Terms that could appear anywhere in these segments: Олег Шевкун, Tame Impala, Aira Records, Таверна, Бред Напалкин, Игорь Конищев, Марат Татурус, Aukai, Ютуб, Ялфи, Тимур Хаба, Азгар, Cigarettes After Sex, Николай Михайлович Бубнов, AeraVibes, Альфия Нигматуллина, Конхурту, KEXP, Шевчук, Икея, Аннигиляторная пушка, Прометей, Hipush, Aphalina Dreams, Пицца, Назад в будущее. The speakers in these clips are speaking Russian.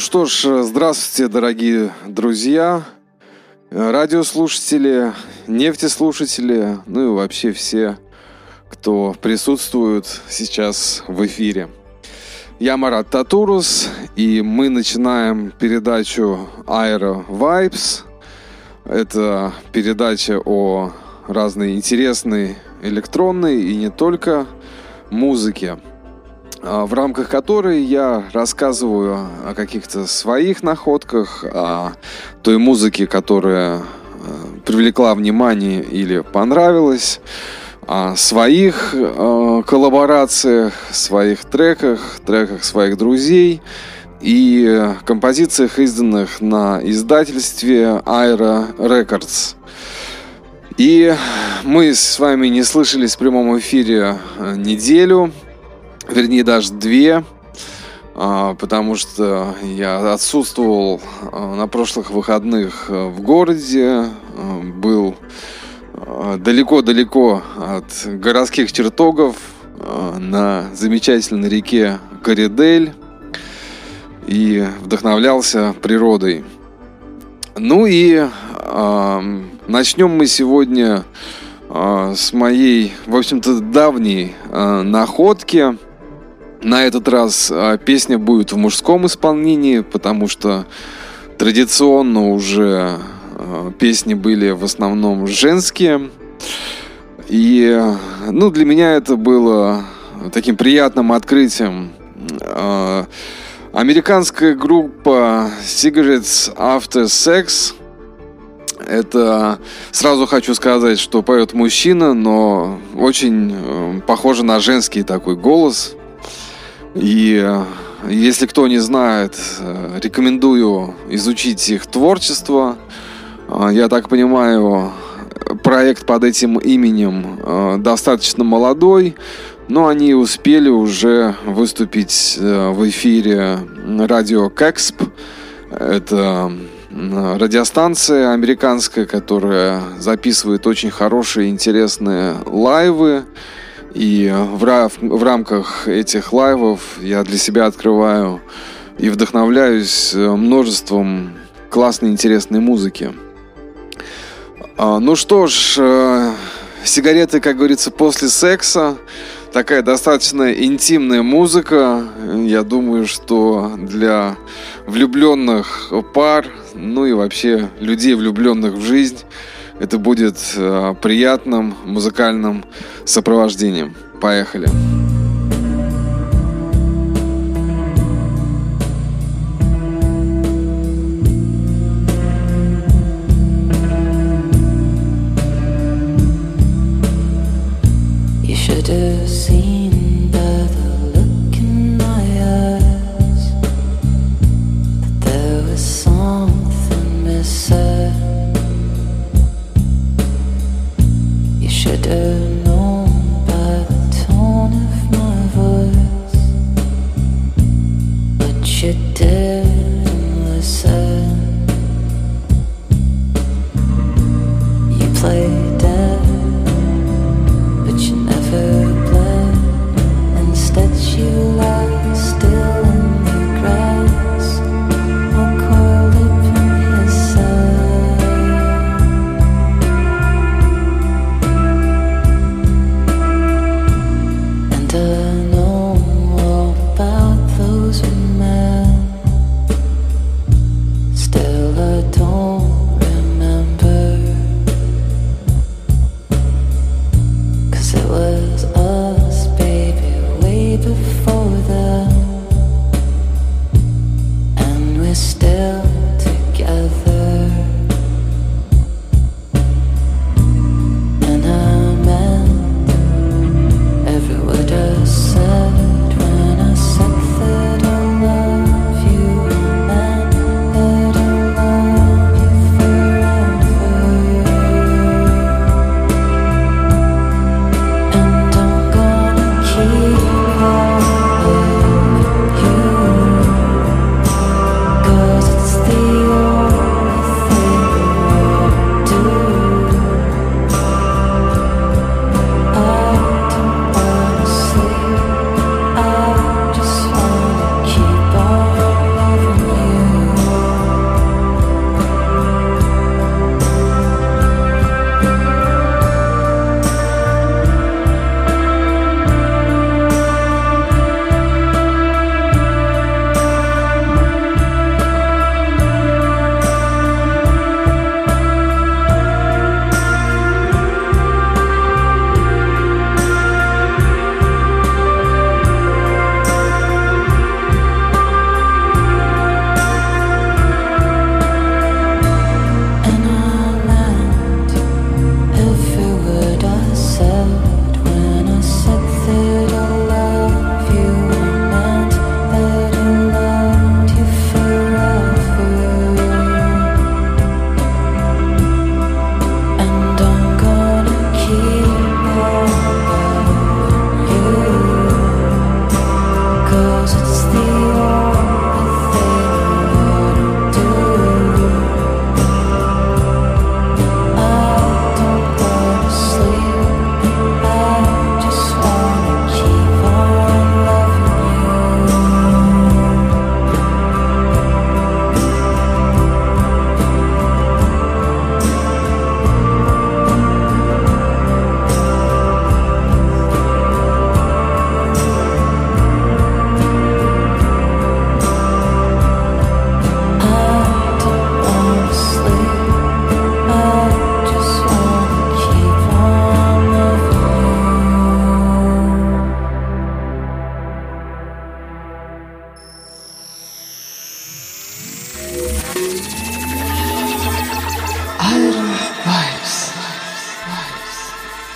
Ну что ж, здравствуйте, дорогие друзья, радиослушатели, нефтеслушатели, ну и вообще все, кто присутствует сейчас в эфире. Я Марат Татурус, и мы начинаем передачу AeraVibes. Это передача о разной интересной электронной и не только музыке, в рамках которой я рассказываю о каких-то своих находках, о той музыке, которая привлекла внимание или понравилась, о своих коллаборациях, своих треках, треках своих друзей и композициях, изданных на издательстве Aira Records. И мы с вами не слышались в прямом эфире неделю, вернее даже две, потому что я отсутствовал на прошлых выходных в городе, был далеко-далеко от городских чертогов на замечательной реке Каридель и вдохновлялся природой. Ну и начнем мы сегодня с моей, в общем-то, давней находки. На этот раз песня будет в мужском исполнении, потому что традиционно уже песни были в основном женские. И, ну, для меня это было таким приятным открытием. Американская группа Cigarettes After Sex. Это, сразу хочу сказать, что поет мужчина, но очень похоже на женский такой голос. И если кто не знает, рекомендую изучить их творчество. Я так понимаю, проект под этим именем достаточно молодой, но они успели уже выступить в эфире радио KEXP. Это радиостанция американская, которая записывает очень хорошие, интересные лайвы. И в рамках этих лайвов я для себя открываю и вдохновляюсь множеством классной, интересной музыки. Ну что ж, сигареты, как говорится, после секса. Такая достаточно интимная музыка. Я думаю, что для влюбленных пар, ну и вообще людей, влюбленных в жизнь, это будет приятным музыкальным сопровождением. Поехали. Should have known by the tone of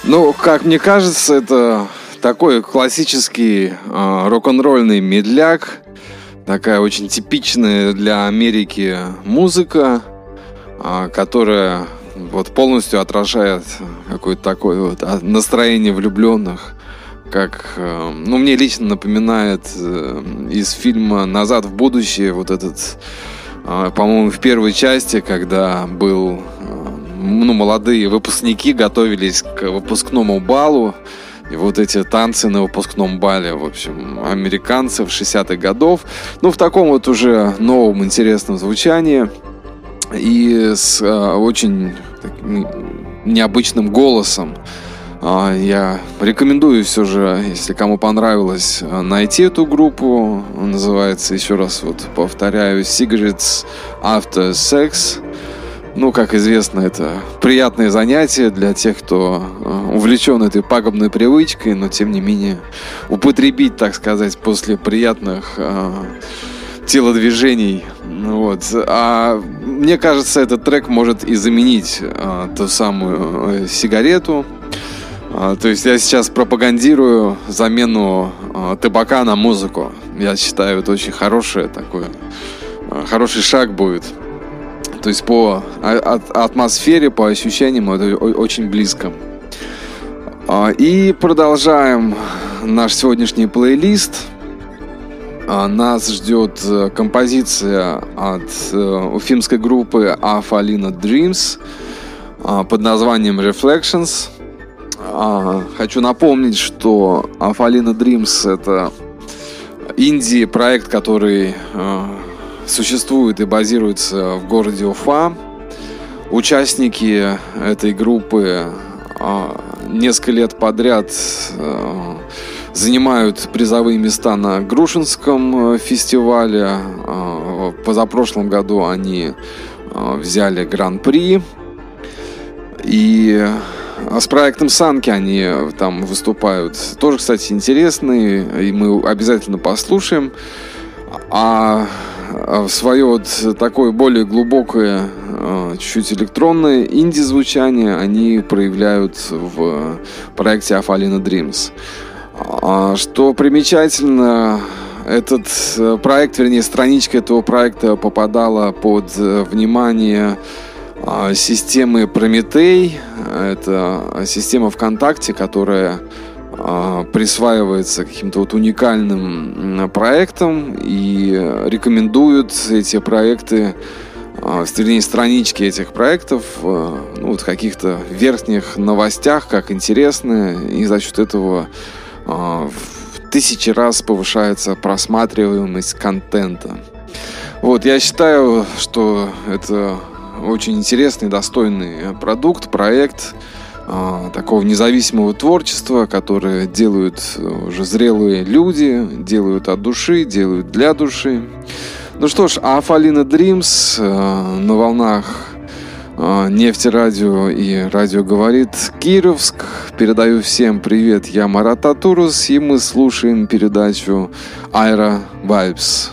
Ну, как мне кажется, это такой классический рок-н-ролльный медляк. Такая очень типичная для Америки музыка, которая вот полностью отражает какое-то такое вот настроение влюбленных. Как, ну, мне лично напоминает из фильма «Назад в будущее» вот этот, по-моему, в первой части, когда был, ну, молодые выпускники готовились к выпускному балу. И вот эти танцы на выпускном бале, в общем, американцев 60-х годов. Ну, в таком вот уже новом интересном звучании. И с очень таким необычным голосом. Я рекомендую все же, если кому понравилось, найти эту группу. Называется, еще раз вот повторяю, Cigarettes After Sex. Ну, как известно, это приятное занятие для тех, кто увлечен этой пагубной привычкой, но, тем не менее, употребить, так сказать, после приятных телодвижений. Вот. А мне кажется, этот трек может и заменить ту самую сигарету. То есть я сейчас пропагандирую замену табака на музыку. Я считаю, это очень хорошее такое, хороший шаг будет. То есть по атмосфере, по ощущениям это очень близко. И продолжаем наш сегодняшний плейлист. Нас ждет композиция от уфимской группы Aphalina Dreams под названием Reflections. Хочу напомнить, что Aphalina Dreams — это инди-проект, который существует и базируется в городе Уфа. Участники этой группы несколько лет подряд занимают призовые места на Грушинском фестивале. Позапрошлом году они взяли гран-при. И с проектом «Санки» они там выступают. Тоже, кстати, интересные, и мы обязательно послушаем. А в свое вот такое более глубокое, чуть-чуть электронное инди-звучание они проявляют в проекте Aphalina Dreams. Что примечательно, этот проект, вернее, страничка этого проекта попадала под внимание системы Прометей. Это система ВКонтакте, которая присваивается каким-то вот уникальным проектам и рекомендуют эти проекты, вернее, странички этих проектов, ну, вот в каких-то верхних новостях, как интересные, и за счет этого в 1000 раз повышается просматриваемость контента. Вот, я считаю, что это очень интересный, достойный продукт, проект такого независимого творчества, которое делают уже зрелые люди, делают от души, делают для души. Ну что ж, Aphalina Dreams на волнах Нефти Радио и Радио Говорит Кировск. Передаю всем привет, я Марат Татурус, и мы слушаем передачу AeraVibes.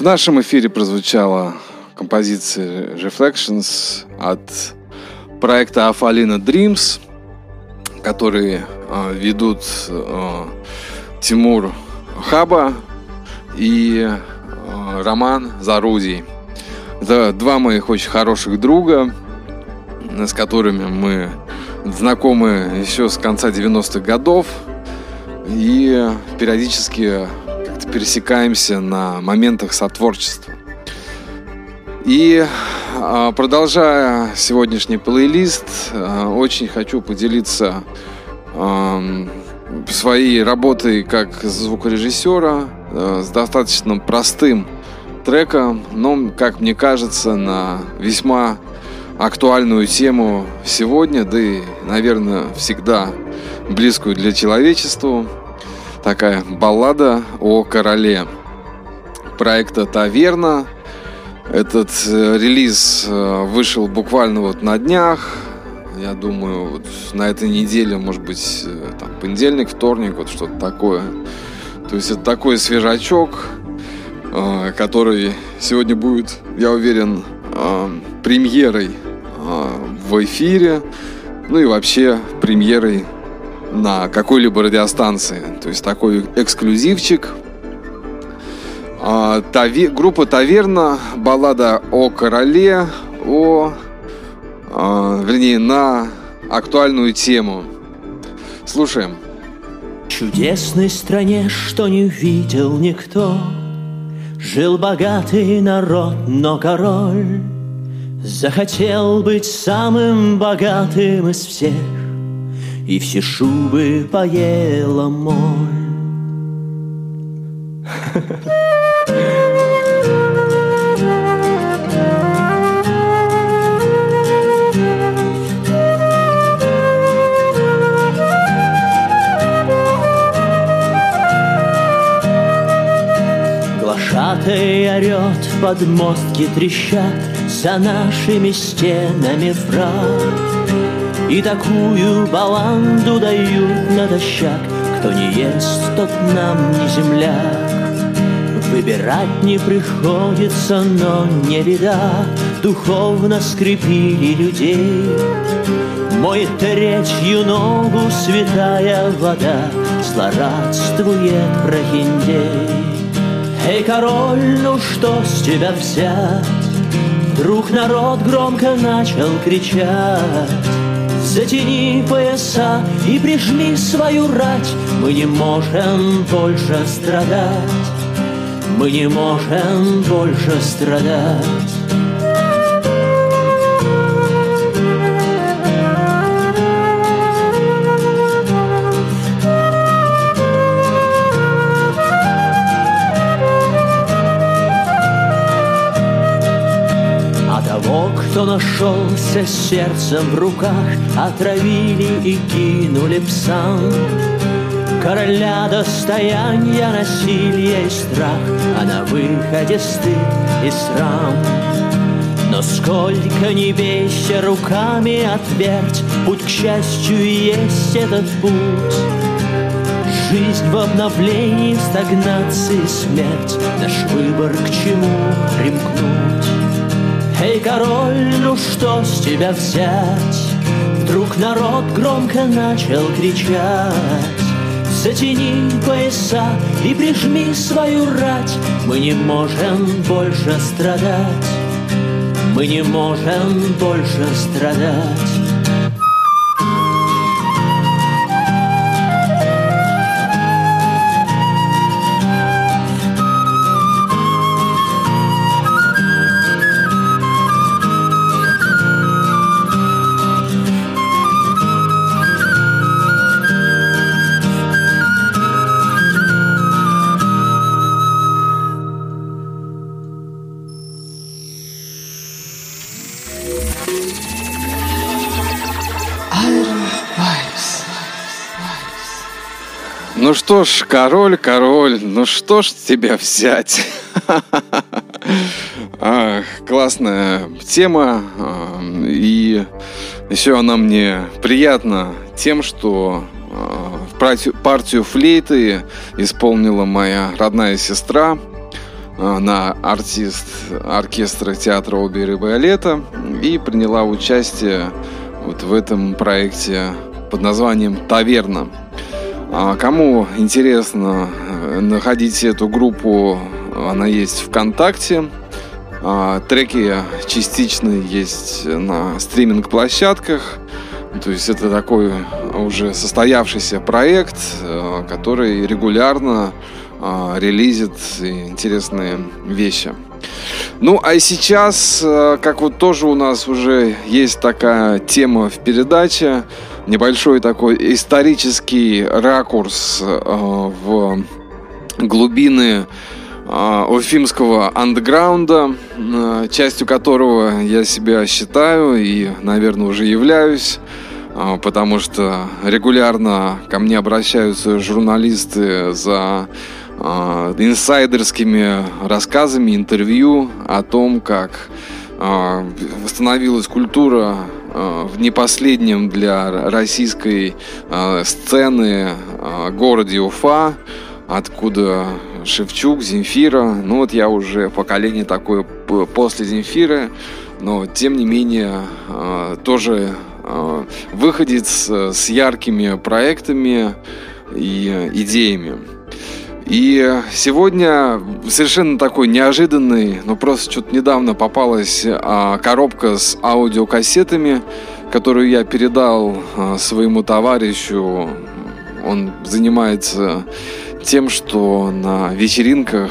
В нашем эфире прозвучала композиция Reflections от проекта Aphalina Dreams, который ведут Тимур Хаба и Роман Зарудий. Это два моих очень хороших друга, с которыми мы знакомы еще с конца 90-х годов и периодически как-то пересекаемся на моментах сотворчества. И продолжая сегодняшний плейлист, очень хочу поделиться своей работой как звукорежиссера с достаточно простым треком, но, как мне кажется, на весьма актуальную тему сегодня, да и, наверное, всегда близкую для человечества. Такая баллада о короле проекта «Таверна». Этот релиз вышел буквально вот на днях. Я думаю, вот на этой неделе, может быть, там, понедельник, вторник, вот что-то такое. То есть это такой свежачок, который сегодня будет, я уверен, премьерой в эфире, ну и вообще премьерой на какой-либо радиостанции. То есть такой эксклюзивчик. Группа «Таверна», баллада о короле, вернее, на актуальную тему. Слушаем. В чудесной стране, что не видел никто, жил богатый народ, но король захотел быть самым богатым из всех, и все шубы поела моль. Глашатай орет, подмостки трещат, за нашими стенами враг. И такую баланду дают натощак, кто не ест, тот нам не земляк. Выбирать не приходится, но не беда, духовно скрепили людей. Моет третью ногу святая вода, злорадствует прохиндей. Эй, король, ну что с тебя взять? Вдруг народ громко начал кричать. Затяни пояса и прижми свою рать, мы не можем больше страдать, мы не можем больше страдать. Кто нашелся с сердцем в руках, отравили и кинули псам. Короля достояния, насилие и страх, а на выходе стыд и срам. Но сколько ни бейся, руками отверть, путь к счастью есть этот путь. Жизнь в обновлении, в стагнации смерть, наш выбор к чему примкнуть. Эй, король, ну что с тебя взять? Вдруг народ громко начал кричать. Затяни пояса и прижми свою рать, мы не можем больше страдать, мы не можем больше страдать. Ну что ж, король, ну что ж тебя взять? Классная тема, и еще она мне приятна тем, что партию флейты исполнила моя родная сестра на артист оркестра театра оперы и балета и приняла участие вот в этом проекте под названием «Таверна». Кому интересно, находите эту группу, она есть ВКонтакте. Треки частично есть на стриминг-площадках. То есть это такой уже состоявшийся проект, который регулярно релизит интересные вещи. Ну а сейчас, как вот тоже у нас уже есть такая тема в передаче, небольшой такой исторический ракурс в глубины уфимского андеграунда, частью которого я себя считаю и, наверное, уже являюсь, потому что регулярно ко мне обращаются журналисты за инсайдерскими рассказами, интервью о том, как становилась культура в непоследнем для российской сцены городе Уфа, откуда Шевчук, Земфира. Ну вот я уже поколение такое после Земфиры, но тем не менее тоже выходец с яркими проектами и идеями. И сегодня совершенно такой неожиданный, но просто что-то недавно попалась коробка с аудиокассетами, которую я передал своему товарищу. Он занимается тем, что на вечеринках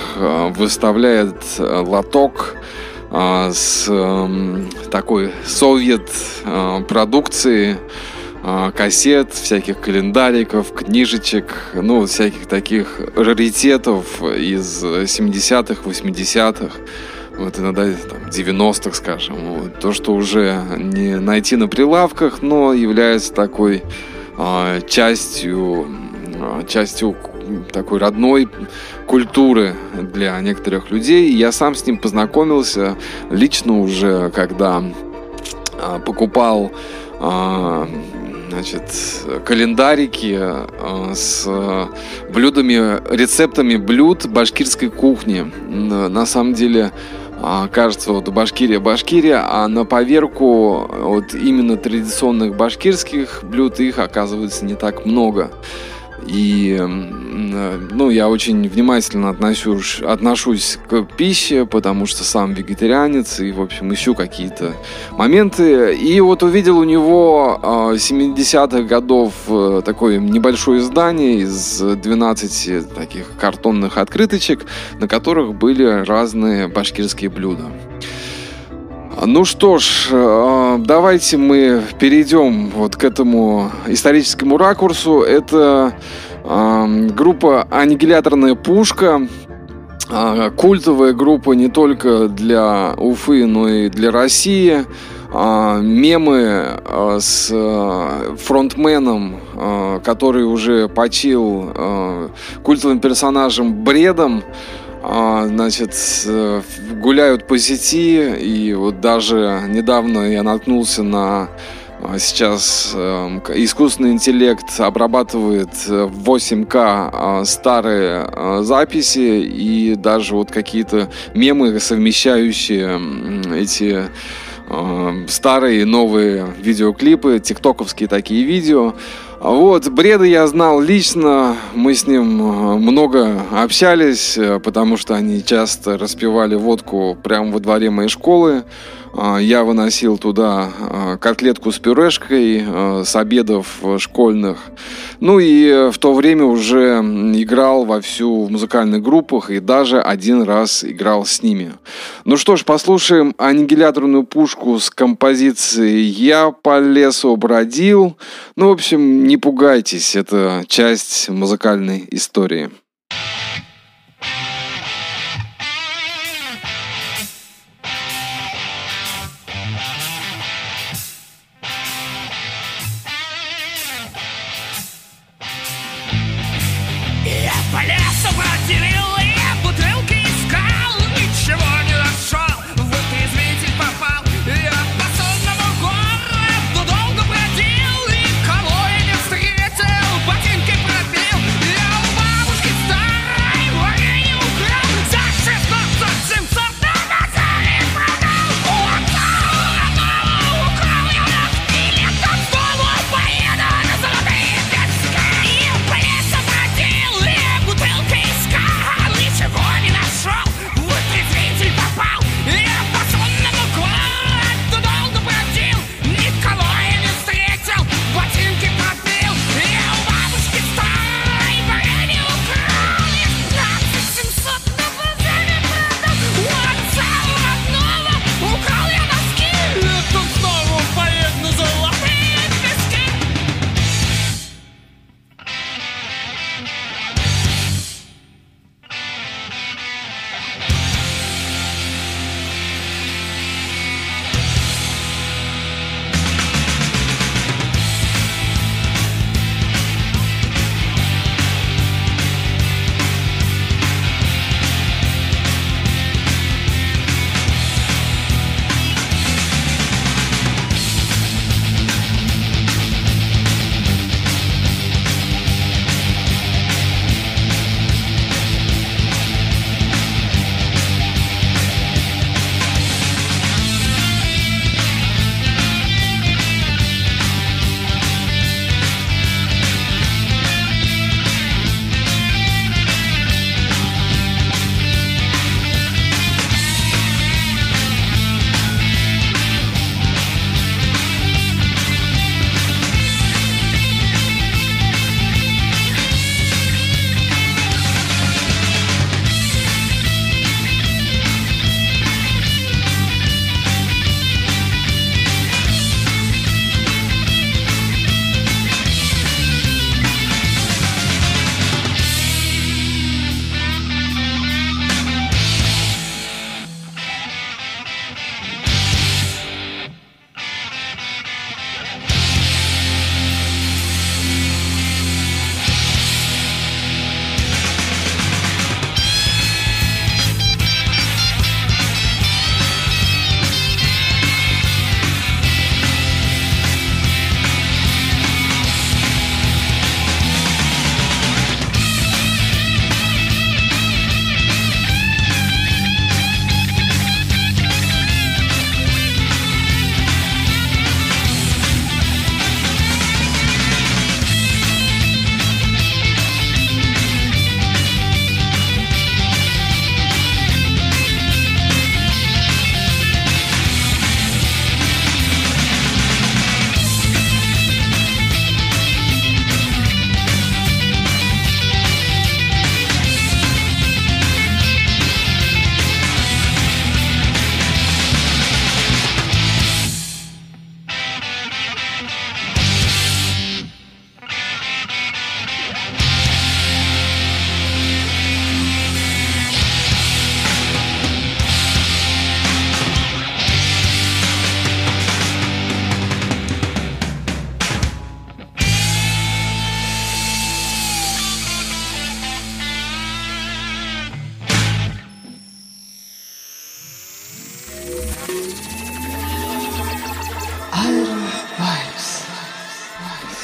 выставляет лоток с такой совет продукции, кассет, всяких календариков, книжечек, ну, всяких таких раритетов из 70-х, 80-х, вот иногда там, 90-х, скажем. Вот, то, что уже не найти на прилавках, но является такой частью такой родной культуры для некоторых людей. И я сам с ним познакомился лично уже, когда покупал календарики с блюдами, рецептами блюд башкирской кухни. На самом деле, кажется, вот Башкирия, а на поверку вот именно традиционных башкирских блюд их оказывается не так много. И я очень внимательно отношусь к пище, потому что сам вегетарианец и, в общем, ищу какие-то моменты. И вот увидел у него 70-х годов такое небольшое издание из 12 таких картонных открыточек, на которых были разные башкирские блюда. Ну что ж, давайте мы перейдем вот к этому историческому ракурсу. Это группа «Аннигиляторная пушка». Культовая группа не только для Уфы, но и для России. Мемы с фронтменом, который уже почил, культовым персонажем Бредом, гуляют по сети, и вот даже недавно я наткнулся на... Сейчас искусственный интеллект обрабатывает в 8К старые записи и даже вот какие-то мемы, совмещающие эти старые и новые видеоклипы, тиктоковские такие видео. Вот, Бреда я знал лично, мы с ним много общались, потому что они часто распивали водку прямо во дворе моей школы. Я выносил туда котлетку с пюрешкой с обедов школьных. Ну и в то время уже играл вовсю в музыкальных группах и даже один раз играл с ними. Ну что ж, послушаем «Аннигиляторную пушку» с композицией «Я по лесу бродил». Ну, в общем, не пугайтесь, это часть музыкальной истории. Бабушки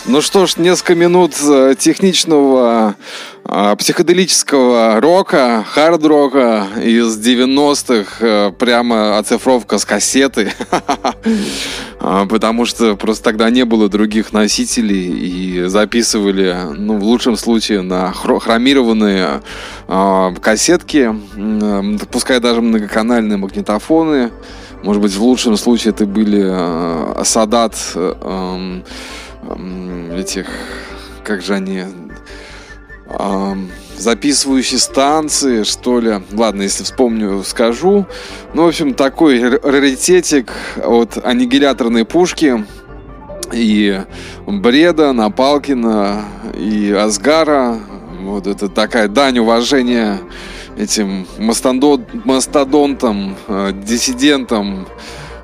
Ну что ж, несколько минут техничного психоделического рока, хард-рока из 90-х, прямо оцифровка с кассеты, потому что просто тогда не было других носителей и записывали, ну, в лучшем случае, на хромированные кассетки, пускай даже многоканальные магнитофоны. Может быть, в лучшем случае это были Садат этих, как же они, записывающие станции, что ли. Ладно, если вспомню, скажу. Ну, в общем, такой раритетик от Аннигиляторной пушки и Бреда Напалкина и Азгара. Вот это такая дань уважения этим мастодонтам, диссидентам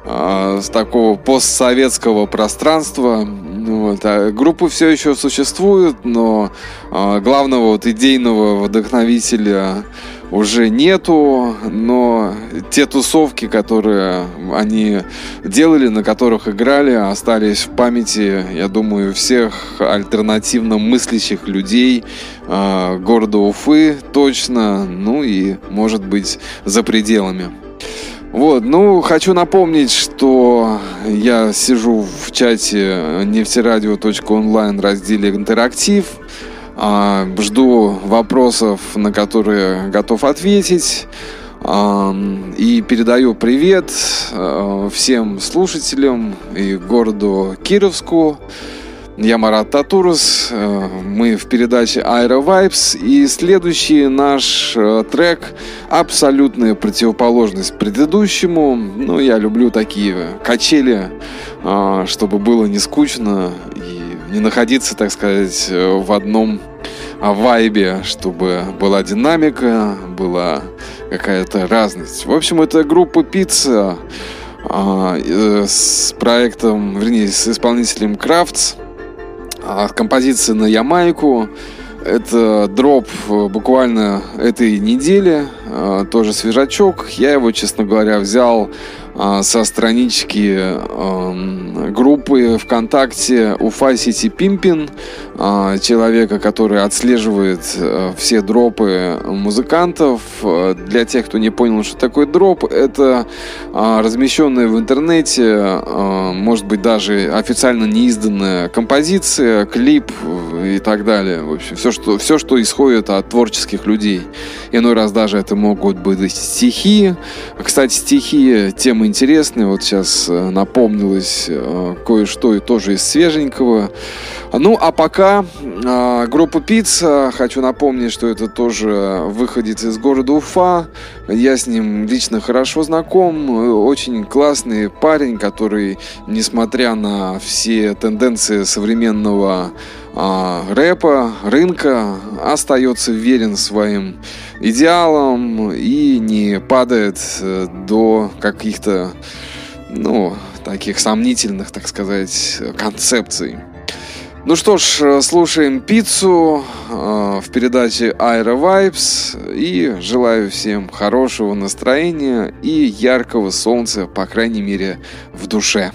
с такого постсоветского пространства. Вот. А группы все еще существуют, но главного вот идейного вдохновителя уже нету. Но те тусовки, которые они делали, на которых играли, остались в памяти, я думаю, всех альтернативно мыслящих людей города Уфы точно, ну и, может быть, за пределами. Вот, ну, хочу напомнить, что я сижу в чате нефтерадио.онлайн в разделе «Интерактив». Жду вопросов, на которые готов ответить. И передаю привет всем слушателям и городу Кировску. Я Марат Татурус. Мы в передаче AeraVibes. И следующий наш трек — абсолютная противоположность предыдущему. Ну, я люблю такие качели, чтобы было не скучно и не находиться, так сказать, в одном вайбе, чтобы была динамика, была какая-то разность. В общем, это группа «Пицца» с проектом, вернее, с исполнителем «Крафтс». Композиция на Ямайку. Это дроп буквально этой недели. Тоже свежачок. Я его, честно говоря, взял со странички группы ВКонтакте Уфа Сити Пимпин, человека, который отслеживает все дропы музыкантов. Для тех, кто не понял, что такое дроп, это размещенная в интернете, может быть, даже официально неизданная композиция, клип и так далее. В общем, все, что исходит от творческих людей. Иной раз даже это могут быть стихи. Кстати, стихи — тема интересный. Вот сейчас напомнилось кое-что и тоже из свеженького. Ну, а пока группа «Пицца». Хочу напомнить, что это тоже выходец из города Уфа. Я с ним лично хорошо знаком. Очень классный парень, который, несмотря на все тенденции современного рэпа, рынка, остается верен своим идеалам и не падает до каких-то, ну, таких сомнительных, так сказать, концепций. Ну что ж, слушаем «Пиццу» в передаче AeraVibes и желаю всем хорошего настроения и яркого солнца, по крайней мере, в душе.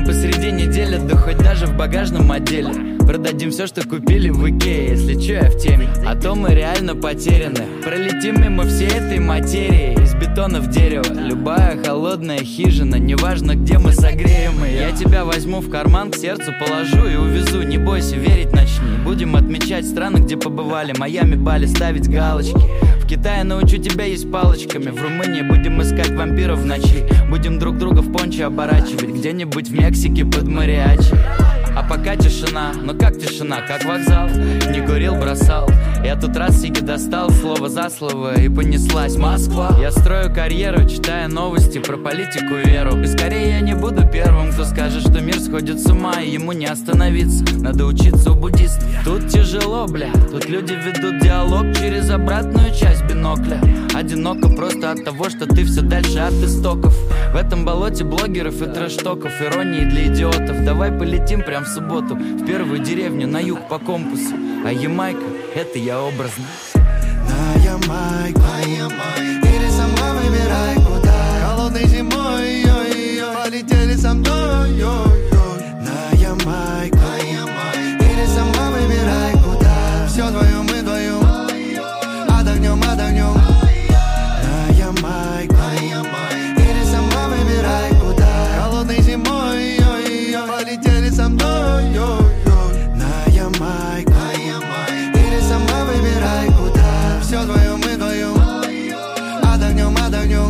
Прям посреди недели, да хоть даже в багажном отделе. Продадим все, что купили в Икее, если че, я в теме. А то мы реально потеряны. Пролетим мимо всей этой материи. Из бетона в дерево. Любая холодная хижина, неважно где мы согреем ее. Я тебя возьму в карман, к сердцу положу и увезу. Не бойся, верить начни. Будем отмечать страны, где побывали. Майами, Бали, ставить галочки. В Китае научу тебя есть палочками. В Румынии будем искать вампиров в ночи. Будем друг друга в пончо оборачивать. Где-нибудь в Мексике под мариачи. А пока тишина, но как тишина, как вокзал. Не курил, бросал. Я тут раз сиги достал, слово за слово, и понеслась Москва. Я строю карьеру, читая новости про политику и веру. И скорее я не буду первым, кто скажет, что мир сходит с ума, и ему не остановиться. Надо учиться у буддистов. Тут тяжело, бля. Тут люди ведут диалог через обратную часть бинокля. Одиноко просто от того, что ты все дальше от истоков. В этом болоте блогеров и трэш-токов, иронии для идиотов. Давай полетим прям в субботу в первую деревню на юг по компасу. А Ямайка, это я образно. На Ямайку, или сама выбирай куда. Холодной зимой, ой-ой-ой, полетели со мной, ой-ой-ой. На Ямайку, или сама выбирай куда. Все вдвоем, мы вдвоем, отогнем, отогнем. На Ямайку, или сама выбирай куда. Холодной зимой, ой-ой-ой, полетели со мной, ой-ой-ой. На Ямайку. Все вдвоем, мы вдвоем, отогнем, отогнем.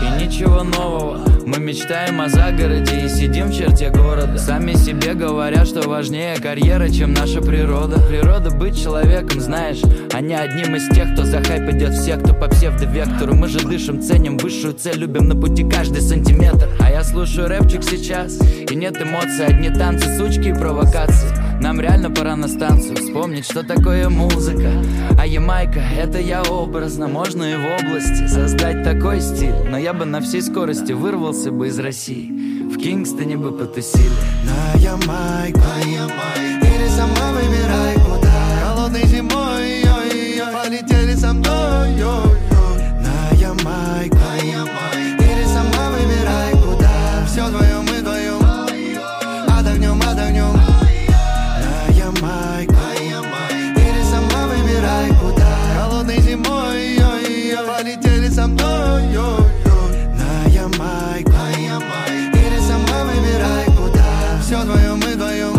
И ничего нового, мы мечтаем о загороде и сидим в черте города. Сами себе говорят, что важнее карьера, чем наша природа. Природа быть человеком, знаешь, а не одним из тех, кто за хайп идет все, кто по псевдовектору. Мы же дышим, ценим высшую цель, любим на пути каждый сантиметр. А я слушаю рэпчик сейчас, и нет эмоций, одни танцы, сучки и провокации. Нам реально пора на станцию вспомнить, что такое музыка. А Ямайка, это я образно, можно и в области создать такой стиль. Но я бы на всей скорости вырвался бы из России, в Кингстоне бы потусили. На Ямайку, или сама выбирай куда. Холодной зимой, ой-ой-ой, полетели со мной, ой-ой. На Ямайку, или сама выбирай куда. Все вдвоем, мы вдвоем, отогнем, отогнем. Или сама выбирай куда. Холодной зимой, ой-ой-ой, полетели со мной, ой-ой. На Ямайку, или сама выбирай куда. Все вдвоем, мы вдвоем,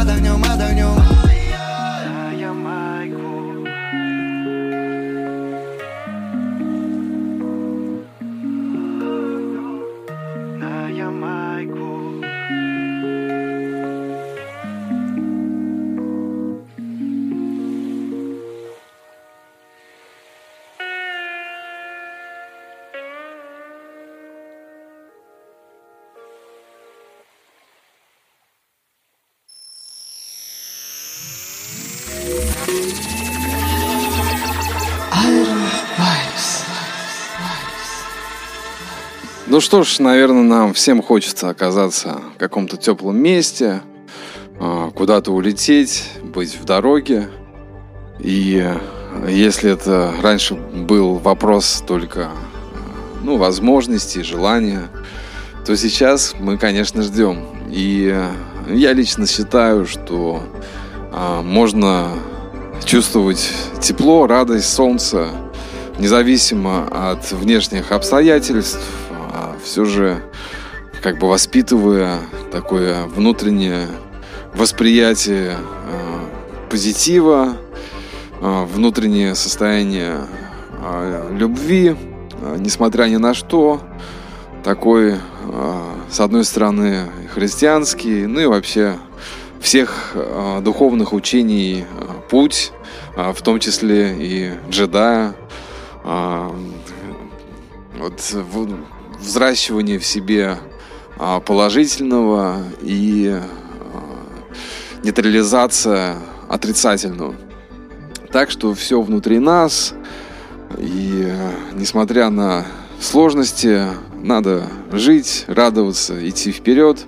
отогнем, отогнем. На Ямайку, на Ямайку. Ну что ж, наверное, нам всем хочется оказаться в каком-то теплом месте, куда-то улететь, быть в дороге. И если это раньше был вопрос только, ну, возможностей, желания, то сейчас мы, конечно, ждем. И я лично считаю, что можно чувствовать тепло, радость, солнце, независимо от внешних обстоятельств, все же как бы воспитывая такое внутреннее восприятие позитива, внутреннее состояние любви, несмотря ни на что, такой, с одной стороны, христианский, ну и вообще всех духовных учений путь, в том числе и джедая, вот, взращивание в себе положительного и нейтрализация отрицательного. Так что все внутри нас, и несмотря на сложности, надо жить, радоваться, идти вперед.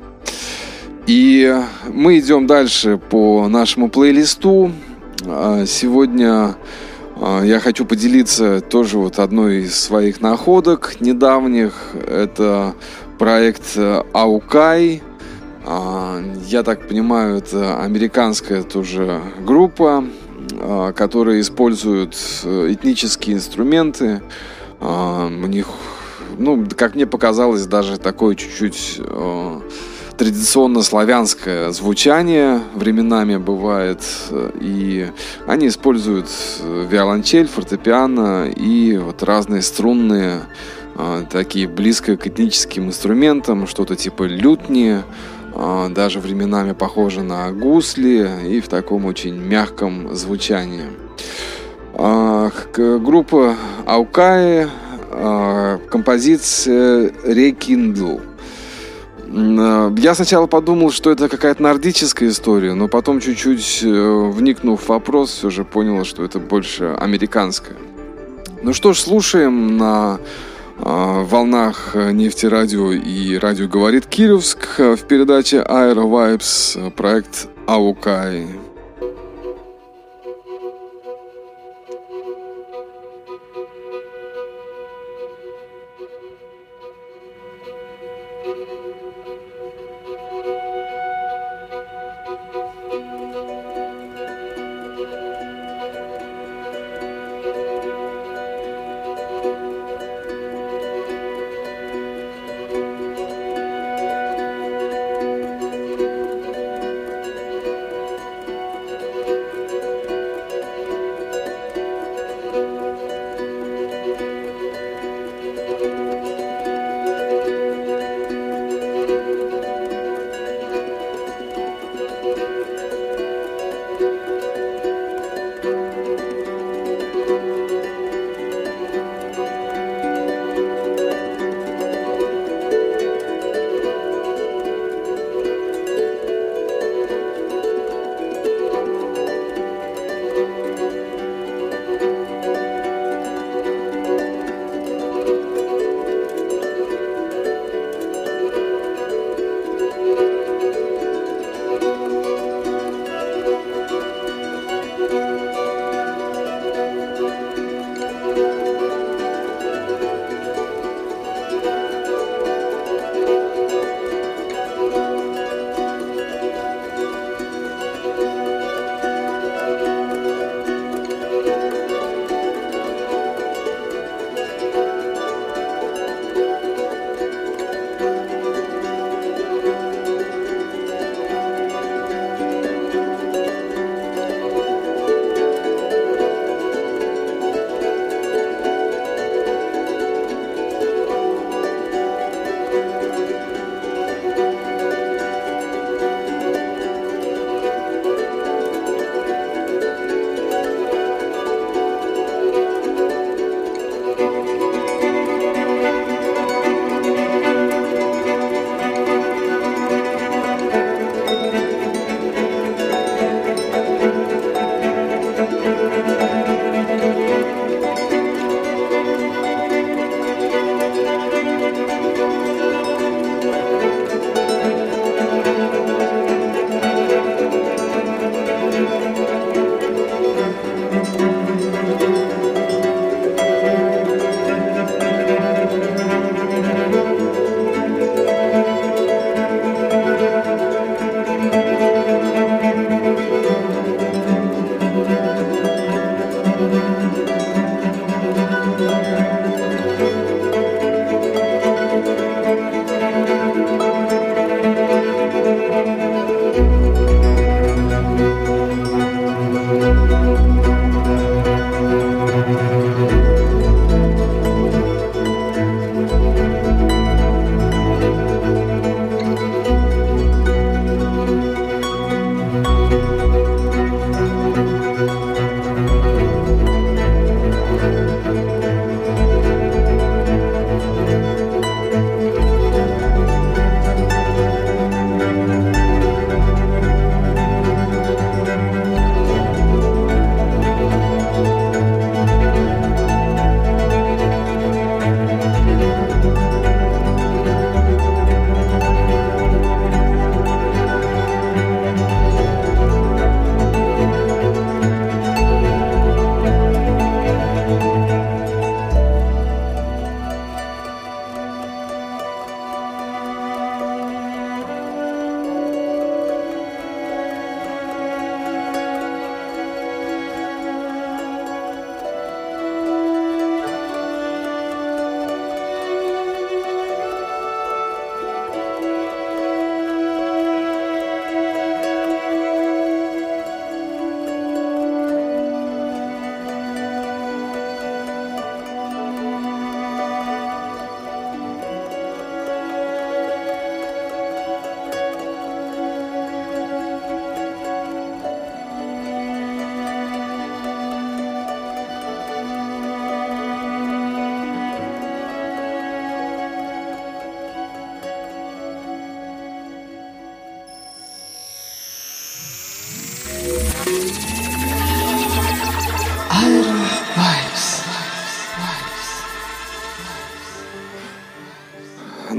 И мы идем дальше по нашему плейлисту. Сегодня я хочу поделиться тоже вот одной из своих находок недавних. Это проект Aukai. Я так понимаю, это американская тоже группа, которые используют этнические инструменты. У них, ну, как мне показалось, даже такое чуть-чуть традиционно славянское звучание временами бывает. И они используют виолончель, фортепиано и вот разные струнные, такие близко к этническим инструментам, что-то типа лютни, даже временами похоже на гусли, и в таком очень мягком звучании. Группа Аукаи, композиция «Rekindle». Я сначала подумал, что это какая-то нордическая история, но потом, чуть-чуть вникнув в вопрос, все же понял, что это больше американская. Ну что ж, слушаем на волнах Нефтерадио и Радио Говорит Кировск в передаче AeraVibes проект Аукай.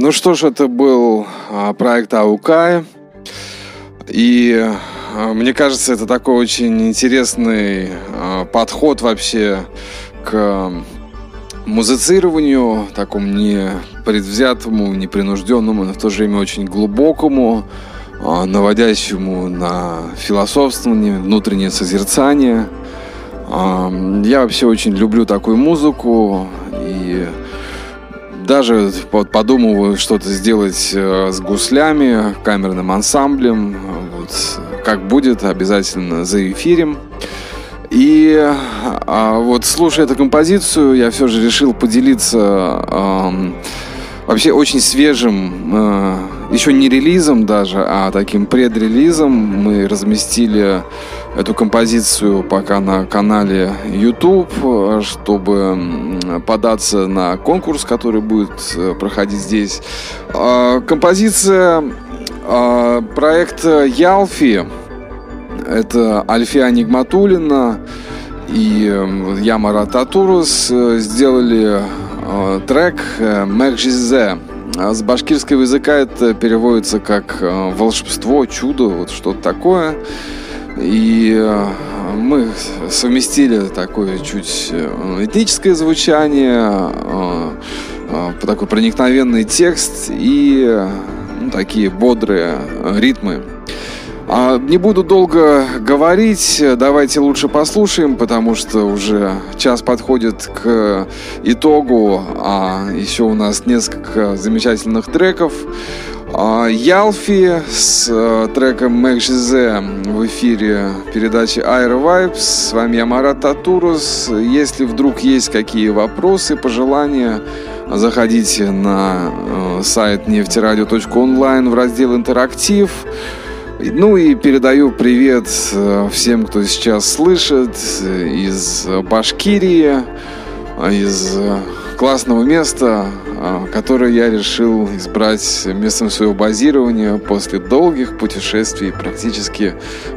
Ну что ж, это был проект Aukai. И мне кажется, это такой очень интересный подход вообще к музыцированию, такому непредвзятому, непринужденному, но в то же время очень глубокому, наводящему на философствование, внутреннее созерцание. Я вообще очень люблю такую музыку и даже подумываю что-то сделать с гуслями, камерным ансамблем. Вот, как будет, обязательно заэфирим. И вот, слушая эту композицию, я все же решил поделиться вообще очень свежим, еще не релизом даже, а таким предрелизом. Мы разместили эту композицию пока на канале YouTube, чтобы податься на конкурс, который будет проходить здесь. Композиция проекта Ялфи. Это Альфия Нигматуллина и Ямара Татурус сделали трек «Мэгжизе». С башкирского языка это переводится как «волшебство», «чудо», вот что-то такое. И мы совместили такое чуть этническое звучание, такой проникновенный текст и такие бодрые ритмы. Не буду долго говорить, давайте лучше послушаем, потому что уже час подходит к итогу, а еще у нас несколько замечательных треков. Ялфи с треком «Мэгжизе» в эфире передачи AeraVibes. С вами я, Марат Татурус. Если вдруг есть какие вопросы, пожелания, заходите на сайт нефтерадио.онлайн в раздел «Интерактив». Ну и передаю привет всем, кто сейчас слышит из Башкирии, из классного места, которое я решил избрать местом своего базирования после долгих путешествий практически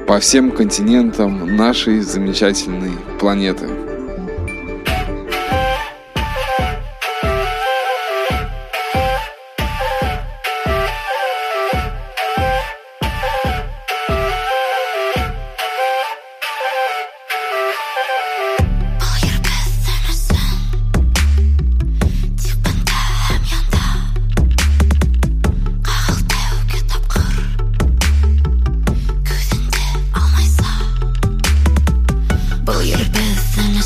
по всем континентам нашей замечательной планеты. You're the best in the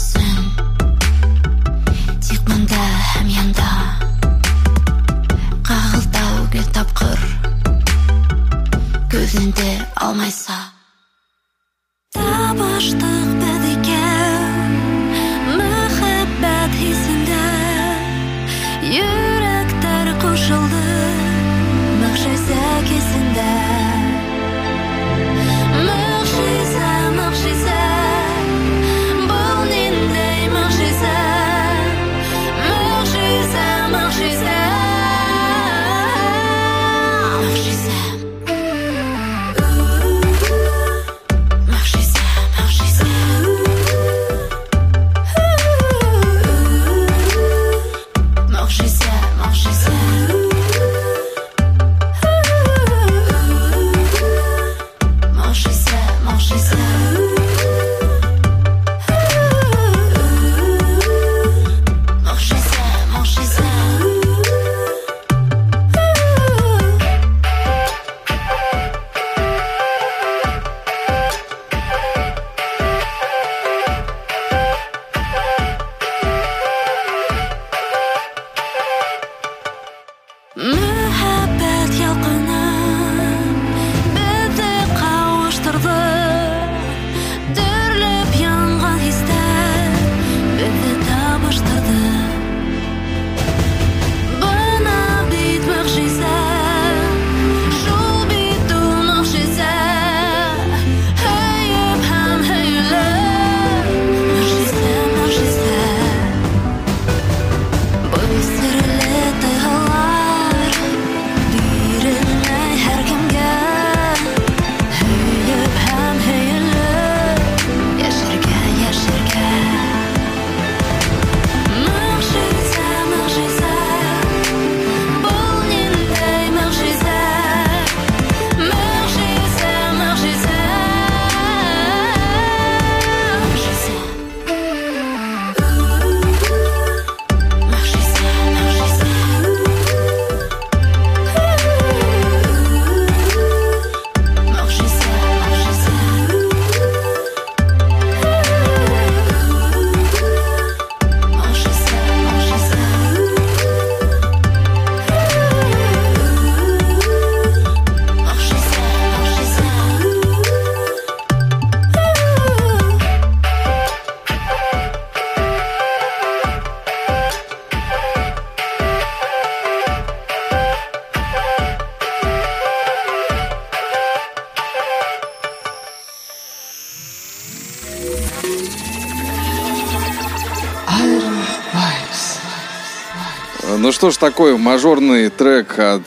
Ну что ж, такой мажорный трек от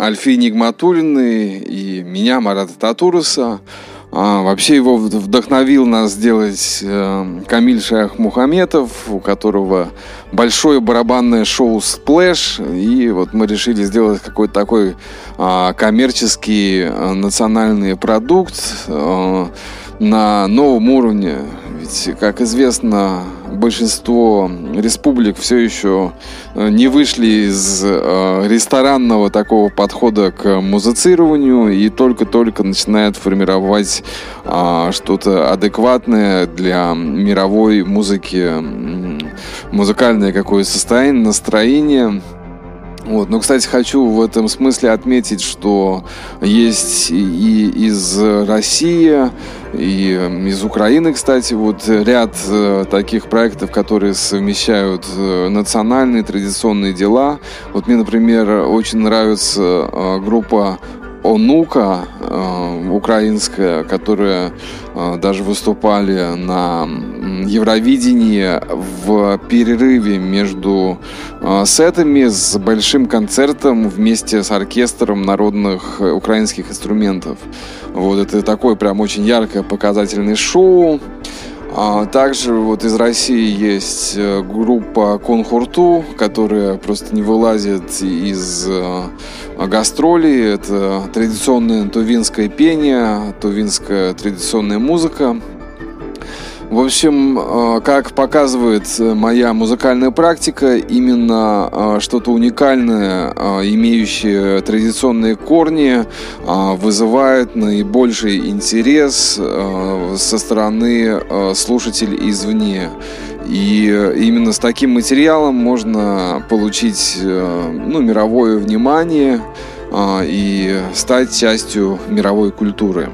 Альфии Нигматуллиной и меня, Марата Татуруса. Вообще его вдохновил нас сделать Камиль Шахмухаметов, у которого большое барабанное шоу «Сплэш». И вот мы решили сделать какой-то такой коммерческий национальный продукт на новом уровне. Ведь, как известно, большинство республик все еще не вышли из ресторанного такого подхода к музыцированию и только-только начинают формировать что-то адекватное для мировой музыки, музыкальное какое-то состояние, настроение. Вот. Но, кстати, хочу в этом смысле отметить, что есть и из России, и из Украины, кстати, вот ряд таких проектов, которые совмещают национальные, традиционные дела. Вот мне, например, очень нравится группа «Онука» украинская, которые даже выступали на Евровидении в перерыве между сетами с большим концертом вместе с оркестром народных украинских инструментов. Вот это такое прям очень яркое показательное шоу. Также вот из России есть группа «Конхурту», которая просто не вылазит из гастролей. Это традиционное тувинское пение, тувинская традиционная музыка. В общем, как показывает моя музыкальная практика, именно что-то уникальное, имеющее традиционные корни, вызывает наибольший интерес со стороны слушателей извне. И именно с таким материалом можно получить, мировое внимание и стать частью мировой культуры.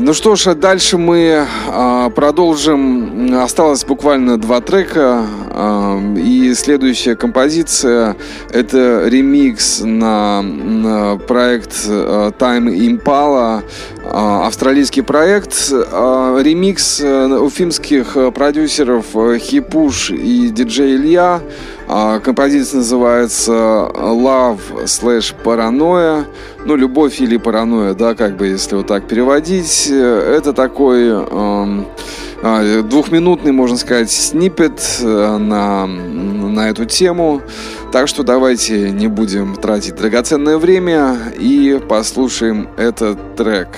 Ну что ж, дальше мы продолжим. Осталось буквально 2 трека. И следующая композиция — это ремикс на проект Tame Impala, австралийский проект. Ремикс уфимских продюсеров Hipush и диджея Ilya. Композиция называется Love/Paranoia. Любовь или паранойя, если вот так переводить. Это такой 2-минутный, можно сказать, сниппет на эту тему. Так что давайте не будем тратить драгоценное время и послушаем этот трек.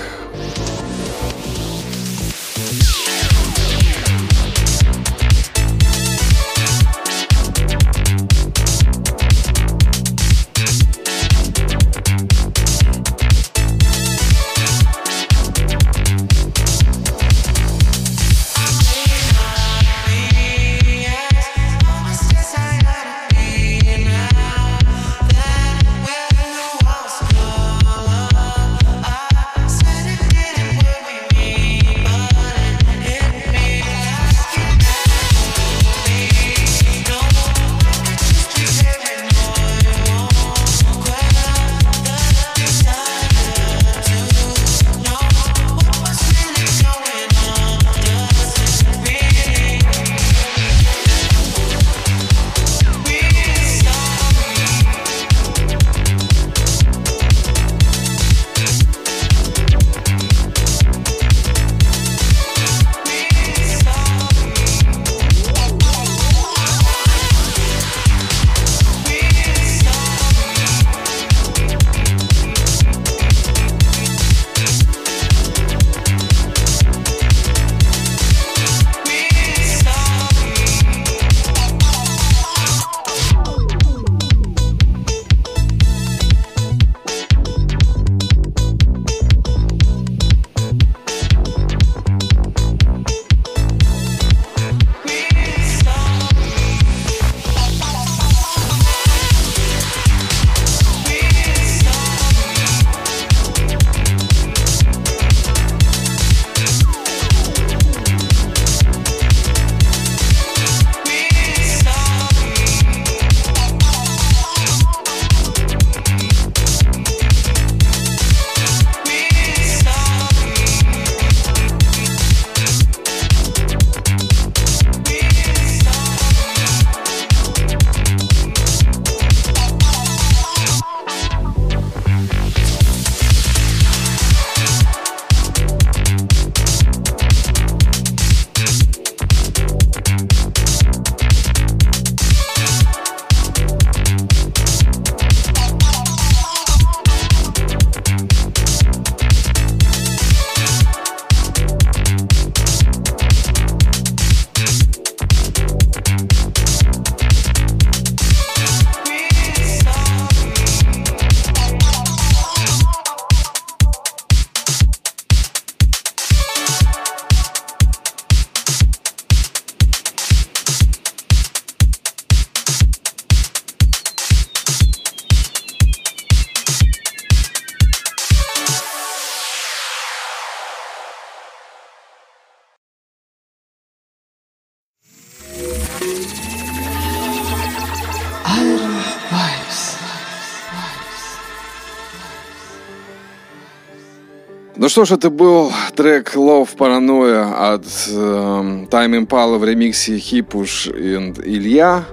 Ну что ж, это был трек Love Paranoia от Tame Impala в ремиксе Hipush и Ilya.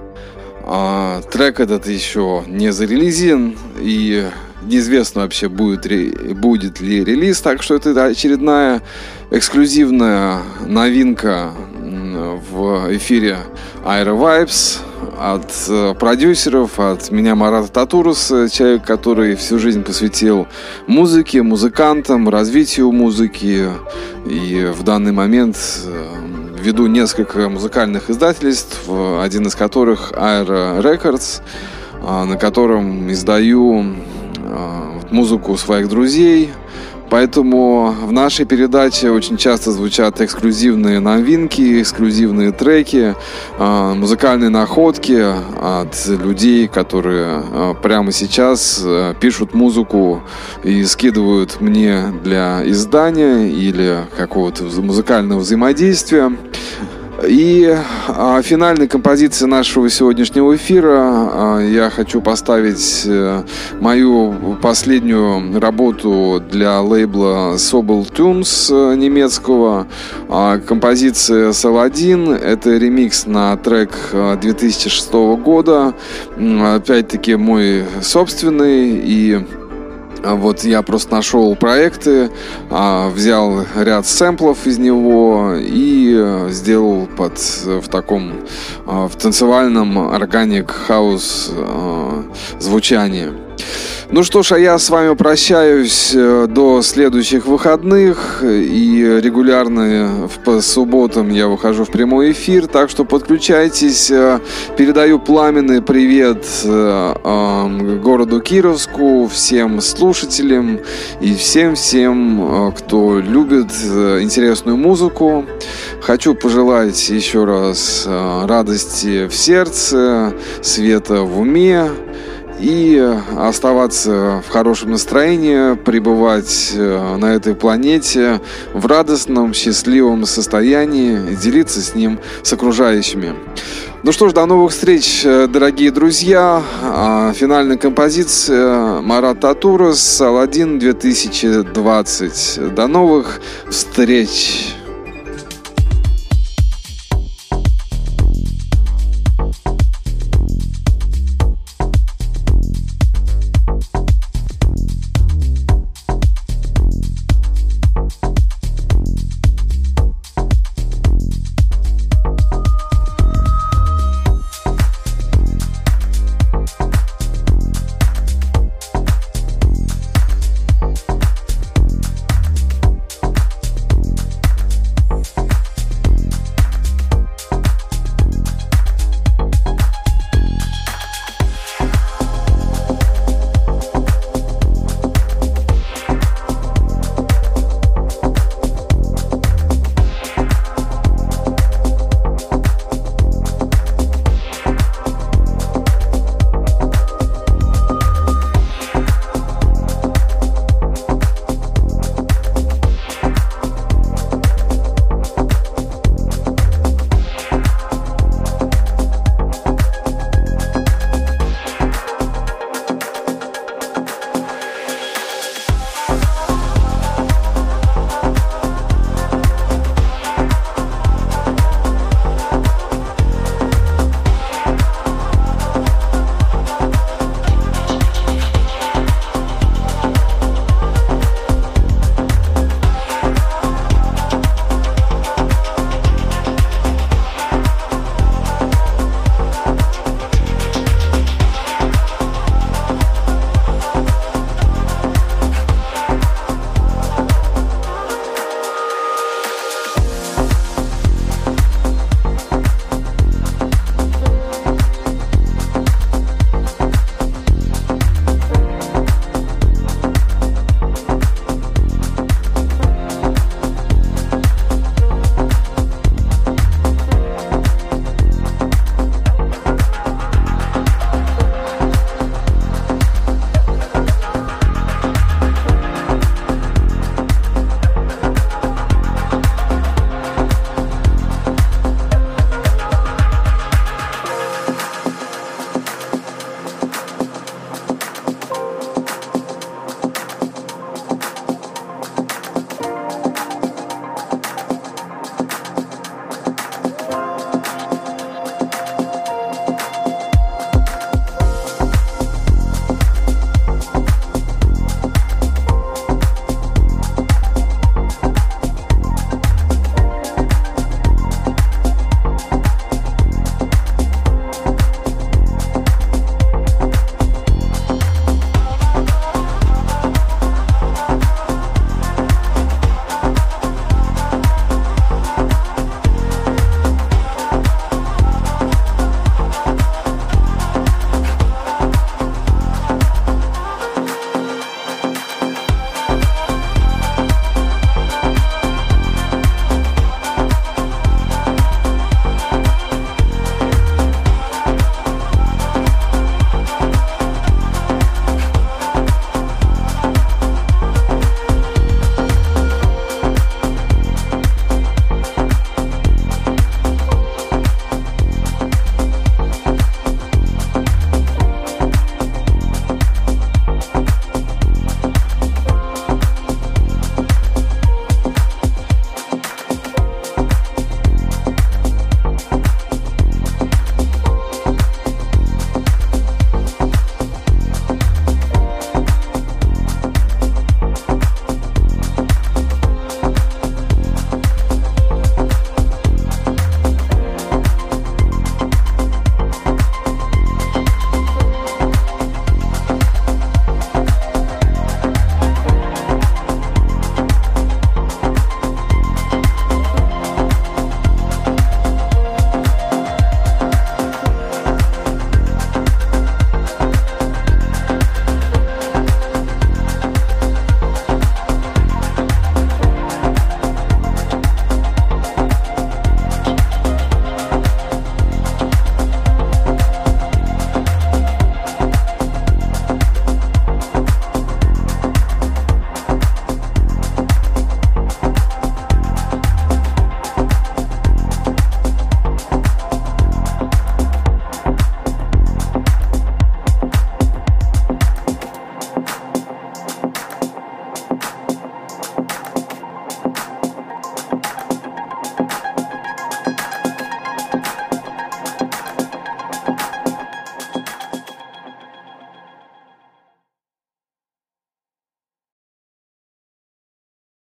Трек этот еще не зарелизен, и неизвестно вообще будет ли релиз, так что это очередная эксклюзивная новинка в эфире AeraVibes от продюсеров, от меня, Марата Татуруса, человек, который всю жизнь посвятил музыке, музыкантам, развитию музыки, и в данный момент веду несколько музыкальных издательств, один из которых Aira Records, на котором издаю музыку своих друзей. Поэтому в нашей передаче очень часто звучат эксклюзивные новинки, эксклюзивные треки, музыкальные находки от людей, которые прямо сейчас пишут музыку и скидывают мне для издания или какого-то музыкального взаимодействия. И финальной композицией нашего сегодняшнего эфира я хочу поставить мою последнюю работу для лейбла Sobel Tunes немецкого. Композиция «Саладин». Это ремикс на трек 2006 года. Опять-таки мой собственный, и вот я просто нашел проекты, взял ряд сэмплов из него и сделал в танцевальном органик хаус звучании. Ну что ж, а я с вами прощаюсь до следующих выходных, и регулярно по субботам я выхожу в прямой эфир, так что подключайтесь. Передаю пламенный привет городу Кировску, всем слушателям и всем-всем, кто любит интересную музыку. Хочу пожелать еще раз радости в сердце, света в уме, и оставаться в хорошем настроении, пребывать на этой планете в радостном, счастливом состоянии и делиться с ним с окружающими. Ну что ж, до новых встреч, дорогие друзья. Финальная композиция Марат Татурус, «Саладин 2020». До новых встреч!